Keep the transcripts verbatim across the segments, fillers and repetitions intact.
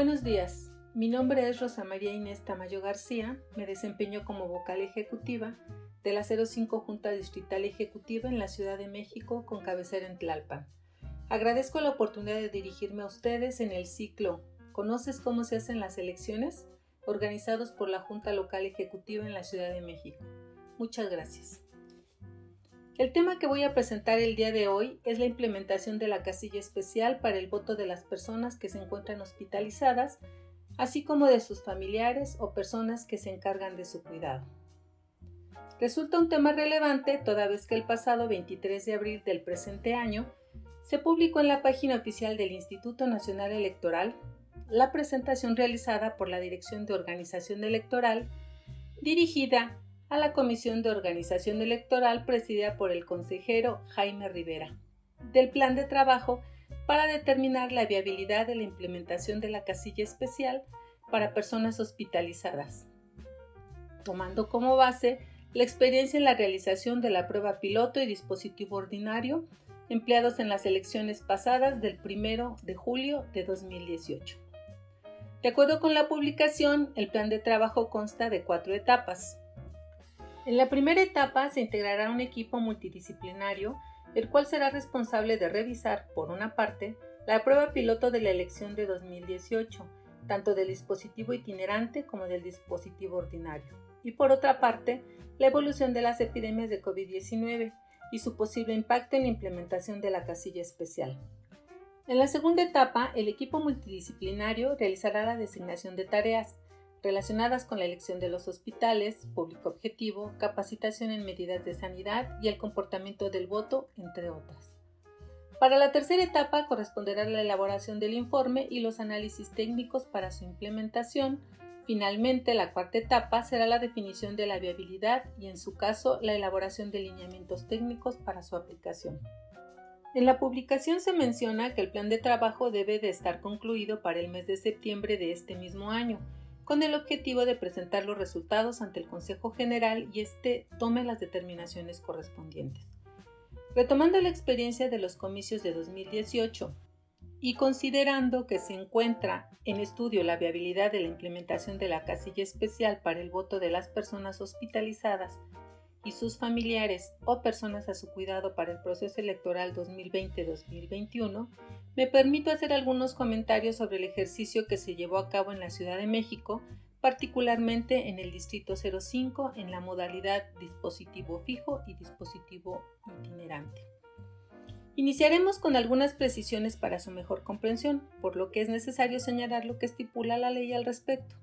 Buenos días, mi nombre es Rosa María Inés Tamayo García, me desempeño como vocal ejecutiva de la cero cinco Junta Distrital Ejecutiva en la Ciudad de México con cabecera en Tlalpan. Agradezco la oportunidad de dirigirme a ustedes en el ciclo ¿Conoces cómo se hacen las elecciones?, organizados por la Junta Local Ejecutiva en la Ciudad de México. Muchas gracias. El tema que voy a presentar el día de hoy es la implementación de la Casilla Especial para el voto de las personas que se encuentran hospitalizadas, así como de sus familiares o personas que se encargan de su cuidado. Resulta un tema relevante toda vez que el pasado veintitrés de abril del presente año se publicó en la página oficial del Instituto Nacional Electoral la presentación realizada por la Dirección de Organización Electoral dirigida a la Comisión de Organización Electoral presidida por el consejero Jaime Rivera, del plan de trabajo para determinar la viabilidad de la implementación de la Casilla Especial para personas hospitalizadas, tomando como base la experiencia en la realización de la prueba piloto y dispositivo ordinario empleados en las elecciones pasadas del primero de julio de dos mil dieciocho. De acuerdo con la publicación, el plan de trabajo consta de cuatro etapas. En la primera etapa se integrará un equipo multidisciplinario, el cual será responsable de revisar, por una parte, la prueba piloto de la elección de dos mil dieciocho, tanto del dispositivo itinerante como del dispositivo ordinario, y por otra parte, la evolución de las epidemias de COVID diecinueve y su posible impacto en la implementación de la Casilla Especial. En la segunda etapa, el equipo multidisciplinario realizará la designación de tareas relacionadas con la elección de los hospitales, público objetivo, capacitación en medidas de sanidad y el comportamiento del voto, entre otras. Para la tercera etapa corresponderá la elaboración del informe y los análisis técnicos para su implementación. Finalmente, la cuarta etapa será la definición de la viabilidad y, en su caso, la elaboración de lineamientos técnicos para su aplicación. En la publicación se menciona que el plan de trabajo debe de estar concluido para el mes de septiembre de este mismo año, con el objetivo de presentar los resultados ante el Consejo General y éste tome las determinaciones correspondientes. Retomando la experiencia de los comicios de dos mil dieciocho y considerando que se encuentra en estudio la viabilidad de la implementación de la Casilla Especial para el voto de las personas hospitalizadas y sus familiares o personas a su cuidado para el proceso electoral dos mil veinte a dos mil veintiuno, me permito hacer algunos comentarios sobre el ejercicio que se llevó a cabo en la Ciudad de México, particularmente en el Distrito cero cinco, en la modalidad dispositivo fijo y dispositivo itinerante. Iniciaremos con algunas precisiones para su mejor comprensión, por lo que es necesario señalar lo que estipula la ley al respecto.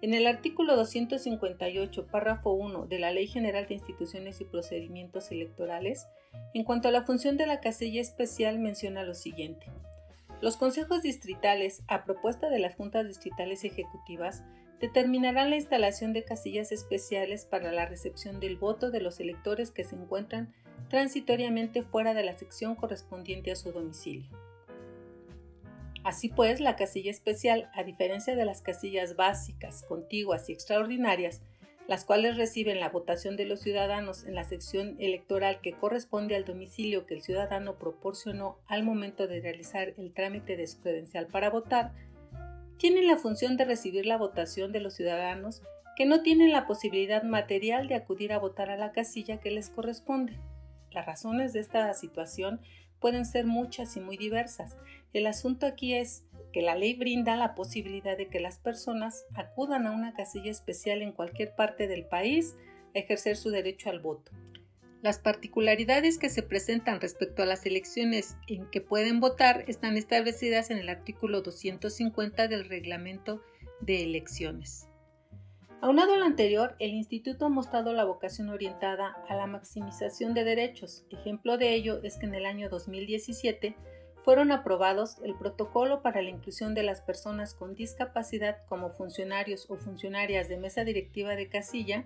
En el artículo doscientos cincuenta y ocho, párrafo uno de la Ley General de Instituciones y Procedimientos Electorales, en cuanto a la función de la Casilla Especial, menciona lo siguiente. Los consejos distritales, a propuesta de las juntas distritales ejecutivas, determinarán la instalación de casillas especiales para la recepción del voto de los electores que se encuentran transitoriamente fuera de la sección correspondiente a su domicilio. Así pues, la casilla especial, a diferencia de las casillas básicas, contiguas y extraordinarias, las cuales reciben la votación de los ciudadanos en la sección electoral que corresponde al domicilio que el ciudadano proporcionó al momento de realizar el trámite de su credencial para votar, tienen la función de recibir la votación de los ciudadanos que no tienen la posibilidad material de acudir a votar a la casilla que les corresponde. Las razones de esta situación pueden ser muchas y muy diversas. El asunto aquí es que la ley brinda la posibilidad de que las personas acudan a una casilla especial en cualquier parte del país a ejercer su derecho al voto. Las particularidades que se presentan respecto a las elecciones en que pueden votar están establecidas en el artículo doscientos cincuenta del Reglamento de Elecciones. Aunado a lo anterior, el Instituto ha mostrado la vocación orientada a la maximización de derechos. Ejemplo de ello es que en el año dos mil diecisiete fueron aprobados el Protocolo para la Inclusión de las Personas con Discapacidad como Funcionarios o Funcionarias de Mesa Directiva de Casilla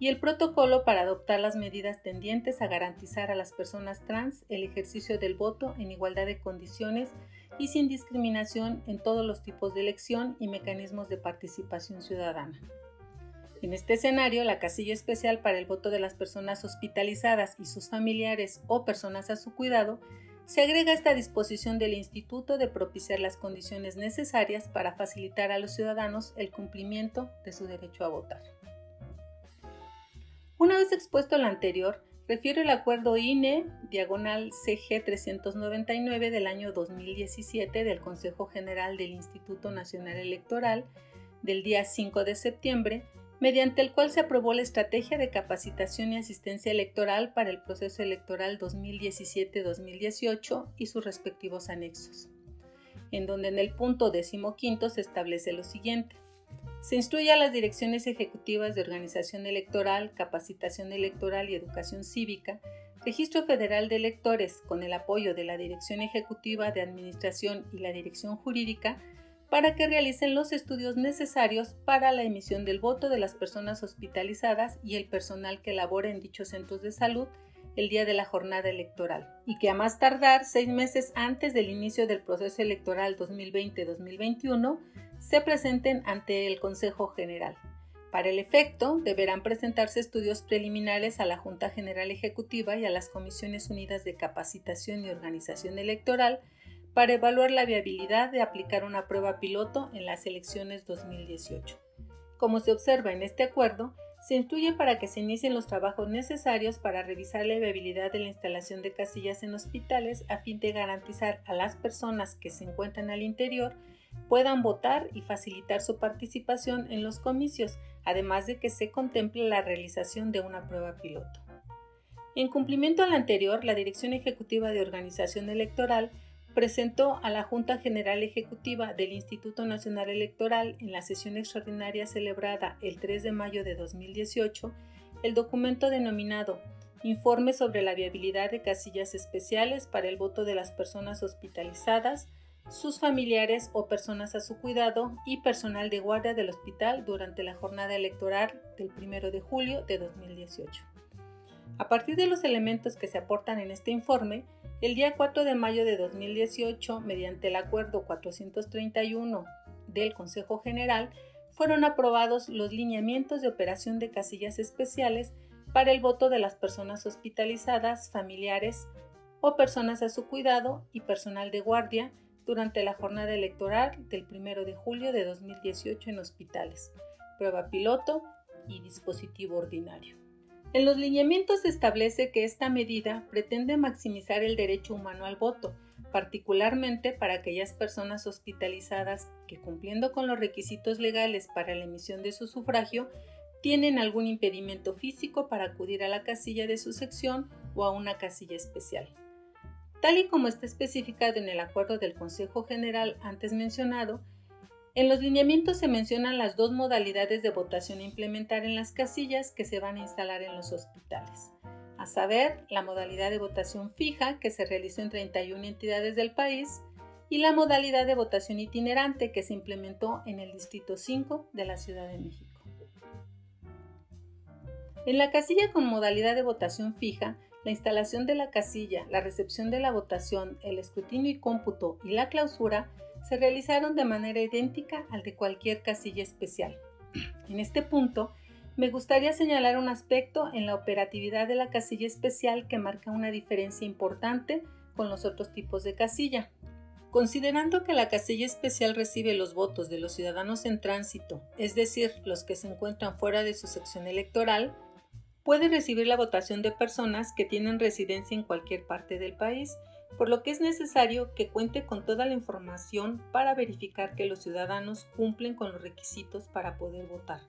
y el Protocolo para adoptar las medidas tendientes a garantizar a las personas trans el ejercicio del voto en igualdad de condiciones y sin discriminación en todos los tipos de elección y mecanismos de participación ciudadana. En este escenario, la casilla especial para el voto de las personas hospitalizadas y sus familiares o personas a su cuidado se agrega esta disposición del Instituto de propiciar las condiciones necesarias para facilitar a los ciudadanos el cumplimiento de su derecho a votar. Una vez expuesto lo anterior, refiero el acuerdo I N E C G trescientos noventa y nueve del año dos mil diecisiete del Consejo General del Instituto Nacional Electoral del día cinco de septiembre, mediante el cual se aprobó la Estrategia de Capacitación y Asistencia Electoral para el Proceso Electoral dos mil diecisiete a dos mil dieciocho y sus respectivos anexos, en donde en el punto decimoquinto se establece lo siguiente. Se instruye a las direcciones ejecutivas de Organización Electoral, Capacitación Electoral y Educación Cívica, Registro Federal de Electores, con el apoyo de la Dirección Ejecutiva de Administración y la Dirección Jurídica, para que realicen los estudios necesarios para la emisión del voto de las personas hospitalizadas y el personal que labora en dichos centros de salud el día de la jornada electoral, y que a más tardar seis meses antes del inicio del proceso electoral dos mil veinte a dos mil veintiuno se presenten ante el Consejo General. Para el efecto, deberán presentarse estudios preliminares a la Junta General Ejecutiva y a las Comisiones Unidas de Capacitación y Organización Electoral para evaluar la viabilidad de aplicar una prueba piloto en las elecciones dos mil dieciocho. Como se observa en este acuerdo, se instruye para que se inicien los trabajos necesarios para revisar la viabilidad de la instalación de casillas en hospitales a fin de garantizar a las personas que se encuentran al interior puedan votar y facilitar su participación en los comicios, además de que se contemple la realización de una prueba piloto. En cumplimiento al anterior, la Dirección Ejecutiva de Organización Electoral presentó a la Junta General Ejecutiva del Instituto Nacional Electoral en la sesión extraordinaria celebrada el tres de mayo de dos mil dieciocho el documento denominado Informe sobre la viabilidad de casillas especiales para el voto de las personas hospitalizadas, sus familiares o personas a su cuidado y personal de guardia del hospital durante la jornada electoral del primero de julio de dos mil dieciocho. A partir de los elementos que se aportan en este informe, el día cuatro de mayo de dos mil dieciocho, mediante el acuerdo cuatrocientos treinta y uno del Consejo General, fueron aprobados los lineamientos de operación de casillas especiales para el voto de las personas hospitalizadas, familiares o personas a su cuidado y personal de guardia durante la jornada electoral del primero de julio de dos mil dieciocho en hospitales, prueba piloto y dispositivo ordinario. En los lineamientos se establece que esta medida pretende maximizar el derecho humano al voto, particularmente para aquellas personas hospitalizadas que, cumpliendo con los requisitos legales para la emisión de su sufragio, tienen algún impedimento físico para acudir a la casilla de su sección o a una casilla especial. Tal y como está especificado en el acuerdo del Consejo General antes mencionado, en los lineamientos se mencionan las dos modalidades de votación a implementar en las casillas que se van a instalar en los hospitales, a saber, la modalidad de votación fija que se realizó en treinta y una entidades del país y la modalidad de votación itinerante que se implementó en el Distrito cinco de la Ciudad de México. En la casilla con modalidad de votación fija, la instalación de la casilla, la recepción de la votación, el escrutinio y cómputo y la clausura se realizaron de manera idéntica al de cualquier casilla especial. En este punto, me gustaría señalar un aspecto en la operatividad de la casilla especial que marca una diferencia importante con los otros tipos de casilla. Considerando que la casilla especial recibe los votos de los ciudadanos en tránsito, es decir, los que se encuentran fuera de su sección electoral, puede recibir la votación de personas que tienen residencia en cualquier parte del país, por lo que es necesario que cuente con toda la información para verificar que los ciudadanos cumplen con los requisitos para poder votar.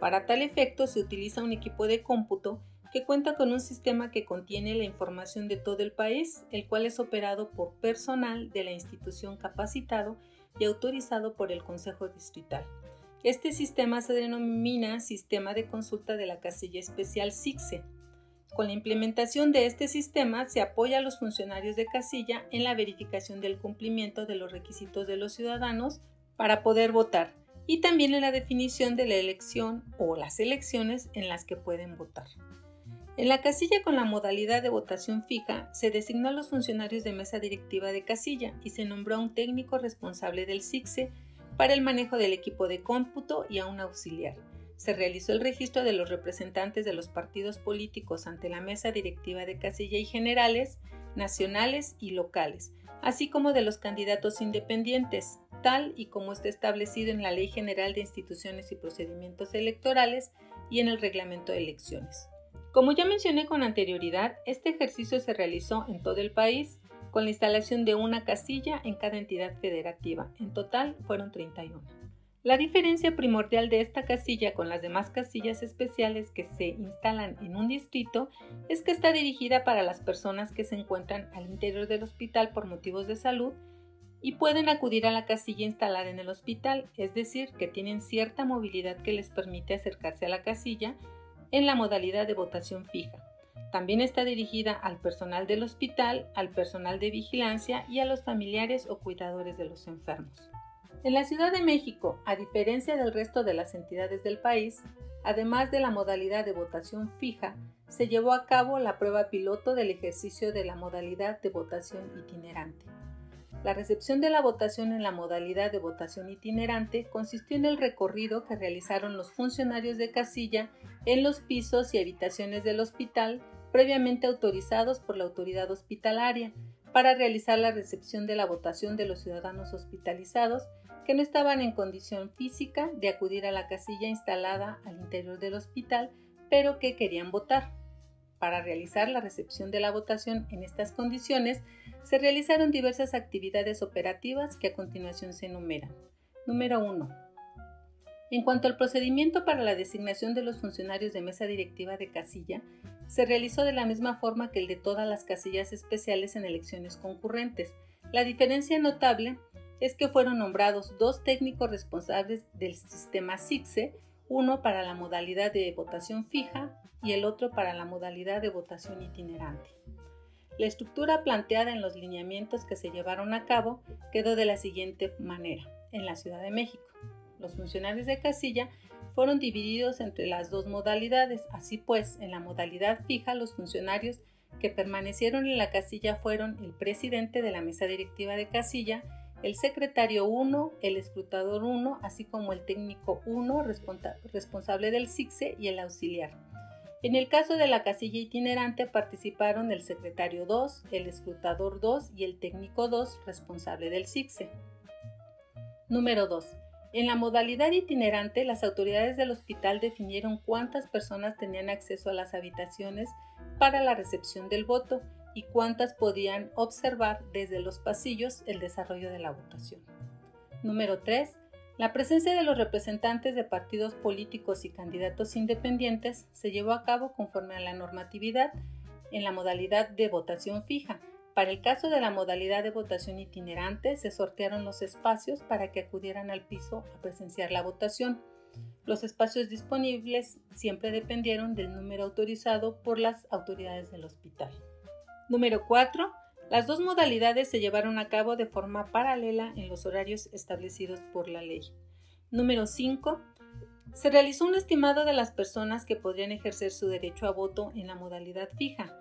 Para tal efecto, se utiliza un equipo de cómputo que cuenta con un sistema que contiene la información de todo el país, el cual es operado por personal de la institución capacitado y autorizado por el Consejo Distrital. Este sistema se denomina Sistema de Consulta de la Casilla Especial SICCE. Con la implementación de este sistema se apoya a los funcionarios de casilla en la verificación del cumplimiento de los requisitos de los ciudadanos para poder votar y también en la definición de la elección o las elecciones en las que pueden votar. En la casilla con la modalidad de votación fija se designó a los funcionarios de mesa directiva de casilla y se nombró a un técnico responsable del SICCE para el manejo del equipo de cómputo y a un auxiliar. Se realizó el registro de los representantes de los partidos políticos ante la mesa directiva de casilla y generales, nacionales y locales, así como de los candidatos independientes, tal y como está establecido en la Ley General de Instituciones y Procedimientos Electorales y en el Reglamento de Elecciones. Como ya mencioné con anterioridad, este ejercicio se realizó en todo el país con la instalación de una casilla en cada entidad federativa. En total fueron treinta y uno. La diferencia primordial de esta casilla con las demás casillas especiales que se instalan en un distrito es que está dirigida para las personas que se encuentran al interior del hospital por motivos de salud y pueden acudir a la casilla instalada en el hospital, es decir, que tienen cierta movilidad que les permite acercarse a la casilla en la modalidad de votación fija. También está dirigida al personal del hospital, al personal de vigilancia y a los familiares o cuidadores de los enfermos. En la Ciudad de México, a diferencia del resto de las entidades del país, además de la modalidad de votación fija, se llevó a cabo la prueba piloto del ejercicio de la modalidad de votación itinerante. La recepción de la votación en la modalidad de votación itinerante consistió en el recorrido que realizaron los funcionarios de casilla en los pisos y habitaciones del hospital previamente autorizados por la autoridad hospitalaria para realizar la recepción de la votación de los ciudadanos hospitalizados que no estaban en condición física de acudir a la casilla instalada al interior del hospital, pero que querían votar. Para realizar la recepción de la votación en estas condiciones, se realizaron diversas actividades operativas que a continuación se enumeran. Número uno. En cuanto al procedimiento para la designación de los funcionarios de mesa directiva de casilla, se realizó de la misma forma que el de todas las casillas especiales en elecciones concurrentes. La diferencia notable es que fueron nombrados dos técnicos responsables del sistema SICCE, uno para la modalidad de votación fija y el otro para la modalidad de votación itinerante. La estructura planteada en los lineamientos que se llevaron a cabo quedó de la siguiente manera. En la Ciudad de México, los funcionarios de casilla fueron divididos entre las dos modalidades. Así pues, en la modalidad fija, los funcionarios que permanecieron en la casilla fueron el presidente de la mesa directiva de casilla, el secretario uno, el escrutador uno, así como el técnico uno responsa- responsable del SICCE y el auxiliar. En el caso de la casilla itinerante participaron el secretario dos, el escrutador dos y el técnico dos responsable del SICCE. Número dos. En la modalidad itinerante, las autoridades del hospital definieron cuántas personas tenían acceso a las habitaciones para la recepción del voto y cuántas podían observar desde los pasillos el desarrollo de la votación. Número tres. La presencia de los representantes de partidos políticos y candidatos independientes se llevó a cabo conforme a la normatividad en la modalidad de votación fija. Para el caso de la modalidad de votación itinerante, se sortearon los espacios para que acudieran al piso a presenciar la votación. Los espacios disponibles siempre dependieron del número autorizado por las autoridades del hospital. Número cuatro. Las dos modalidades se llevaron a cabo de forma paralela en los horarios establecidos por la ley. Número cinco. Se realizó un estimado de las personas que podrían ejercer su derecho a voto en la modalidad fija,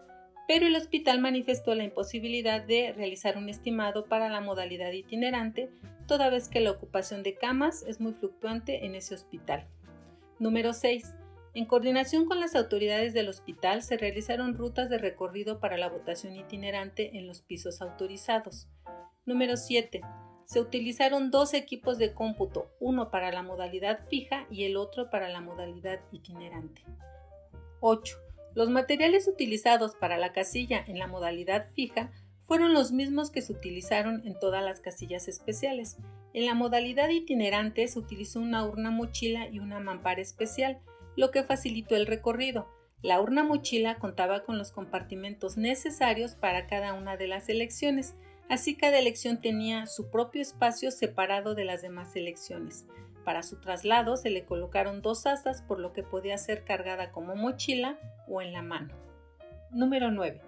pero el hospital manifestó la imposibilidad de realizar un estimado para la modalidad itinerante, toda vez que la ocupación de camas es muy fluctuante en ese hospital. Número seis. En coordinación con las autoridades del hospital, se realizaron rutas de recorrido para la votación itinerante en los pisos autorizados. Número siete. Se utilizaron dos equipos de cómputo, uno para la modalidad fija y el otro para la modalidad itinerante. ocho. Los materiales utilizados para la casilla en la modalidad fija fueron los mismos que se utilizaron en todas las casillas especiales. En la modalidad itinerante se utilizó una urna mochila y una mampara especial, lo que facilitó el recorrido. La urna mochila contaba con los compartimentos necesarios para cada una de las elecciones, así cada elección tenía su propio espacio separado de las demás elecciones. Para su traslado se le colocaron dos asas, por lo que podía ser cargada como mochila o en la mano. Número nueve.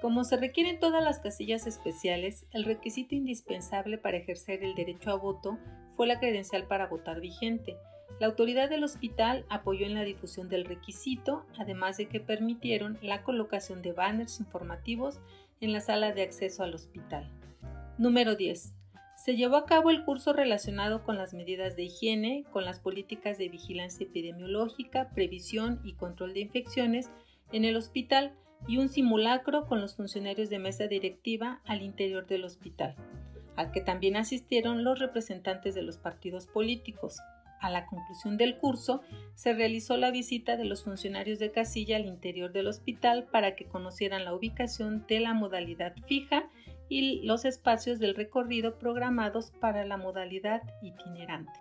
Como se requieren todas las casillas especiales, el requisito indispensable para ejercer el derecho a voto fue la credencial para votar vigente. La autoridad del hospital apoyó en la difusión del requisito, además de que permitieron la colocación de banners informativos en la sala de acceso al hospital. Número diez. Se llevó a cabo el curso relacionado con las medidas de higiene, con las políticas de vigilancia epidemiológica, previsión y control de infecciones en el hospital, y un simulacro con los funcionarios de mesa directiva al interior del hospital, al que también asistieron los representantes de los partidos políticos. A la conclusión del curso, se realizó la visita de los funcionarios de casilla al interior del hospital para que conocieran la ubicación de la modalidad fija y los espacios del recorrido programados para la modalidad itinerante.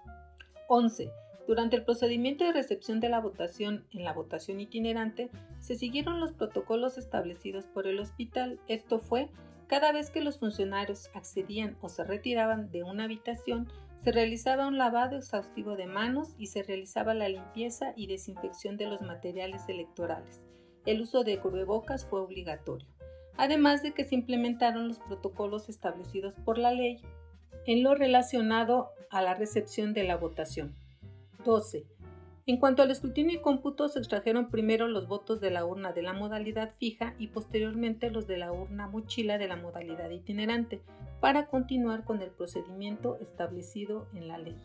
once. Durante el procedimiento de recepción de la votación en la votación itinerante, se siguieron los protocolos establecidos por el hospital. Esto fue, cada vez que los funcionarios accedían o se retiraban de una habitación, se realizaba un lavado exhaustivo de manos y se realizaba la limpieza y desinfección de los materiales electorales. El uso de cubrebocas fue obligatorio, además de que se implementaron los protocolos establecidos por la ley en lo relacionado a la recepción de la votación. doce. En cuanto al escrutinio y cómputo, se extrajeron primero los votos de la urna de la modalidad fija y posteriormente los de la urna mochila de la modalidad itinerante, para continuar con el procedimiento establecido en la ley.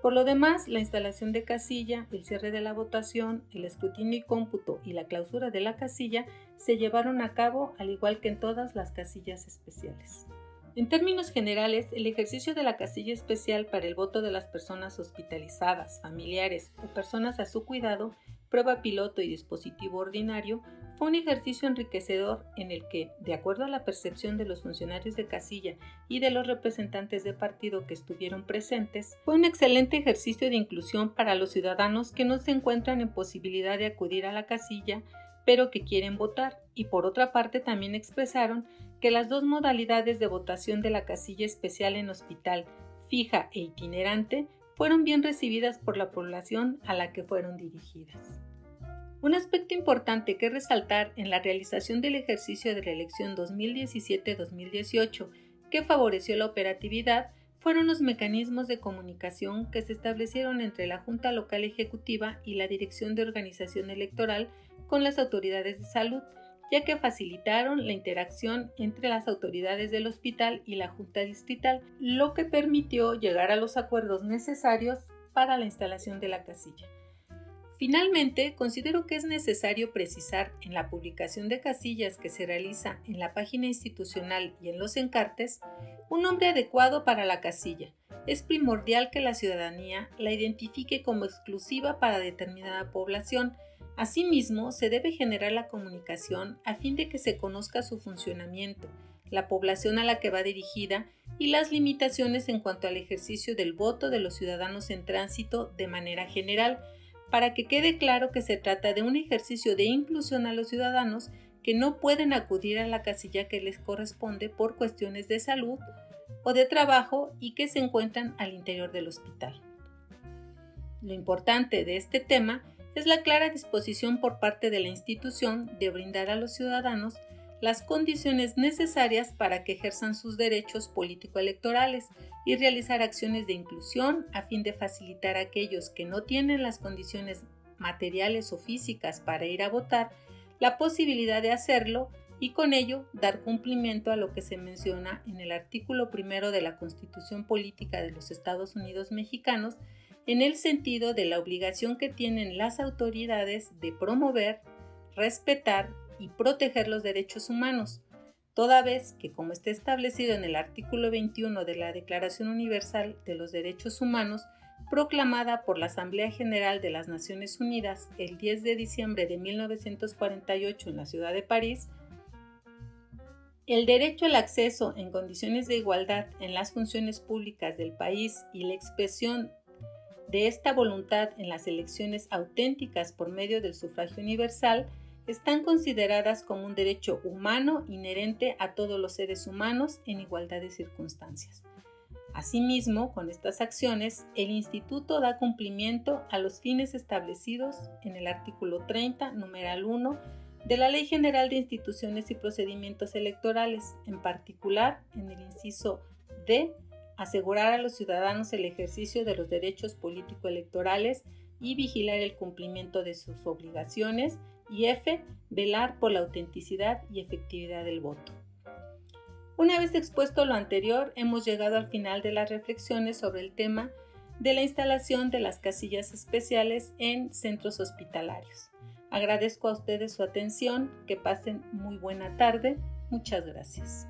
Por lo demás, la instalación de casilla, el cierre de la votación, el escrutinio y cómputo y la clausura de la casilla se llevaron a cabo al igual que en todas las casillas especiales. En términos generales, el ejercicio de la casilla especial para el voto de las personas hospitalizadas, familiares o personas a su cuidado, prueba piloto y dispositivo ordinario, fue un ejercicio enriquecedor en el que, de acuerdo a la percepción de los funcionarios de casilla y de los representantes de partido que estuvieron presentes, fue un excelente ejercicio de inclusión para los ciudadanos que no se encuentran en posibilidad de acudir a la casilla, pero que quieren votar, y por otra parte también expresaron que las dos modalidades de votación de la casilla especial en hospital, fija e itinerante, fueron bien recibidas por la población a la que fueron dirigidas. Un aspecto importante que resaltar en la realización del ejercicio de la elección dos mil diecisiete dos mil dieciocho, que favoreció la operatividad, fueron los mecanismos de comunicación que se establecieron entre la Junta Local Ejecutiva y la Dirección de Organización Electoral con las autoridades de salud, ya que facilitaron la interacción entre las autoridades del hospital y la Junta Distrital, lo que permitió llegar a los acuerdos necesarios para la instalación de la casilla. Finalmente, considero que es necesario precisar en la publicación de casillas que se realiza en la página institucional y en los encartes, un nombre adecuado para la casilla. Es primordial que la ciudadanía la identifique como exclusiva para determinada población. Asimismo, se debe generar la comunicación a fin de que se conozca su funcionamiento, la población a la que va dirigida y las limitaciones en cuanto al ejercicio del voto de los ciudadanos en tránsito de manera general, para que quede claro que se trata de un ejercicio de inclusión a los ciudadanos que no pueden acudir a la casilla que les corresponde por cuestiones de salud o de trabajo y que se encuentran al interior del hospital. Lo importante de este tema es la clara disposición por parte de la institución de brindar a los ciudadanos las condiciones necesarias para que ejerzan sus derechos político-electorales y realizar acciones de inclusión a fin de facilitar a aquellos que no tienen las condiciones materiales o físicas para ir a votar la posibilidad de hacerlo y con ello dar cumplimiento a lo que se menciona en el artículo primero de la Constitución Política de los Estados Unidos Mexicanos en el sentido de la obligación que tienen las autoridades de promover, respetar y proteger los derechos humanos, toda vez que, como está establecido en el artículo veintiuno de la Declaración Universal de los Derechos Humanos, proclamada por la Asamblea General de las Naciones Unidas el diez de diciembre de mil novecientos cuarenta y ocho en la ciudad de París, el derecho al acceso en condiciones de igualdad en las funciones públicas del país y la expresión de esta voluntad en las elecciones auténticas por medio del sufragio universal están consideradas como un derecho humano inherente a todos los seres humanos en igualdad de circunstancias. Asimismo, con estas acciones, el Instituto da cumplimiento a los fines establecidos en el artículo treinta, numeral uno, de la Ley General de Instituciones y Procedimientos Electorales, en particular en el inciso D, asegurar a los ciudadanos el ejercicio de los derechos político-electorales y vigilar el cumplimiento de sus obligaciones, y F, velar por la autenticidad y efectividad del voto. Una vez expuesto lo anterior, hemos llegado al final de las reflexiones sobre el tema de la instalación de las casillas especiales en centros hospitalarios. Agradezco a ustedes su atención, que pasen muy buena tarde. Muchas gracias.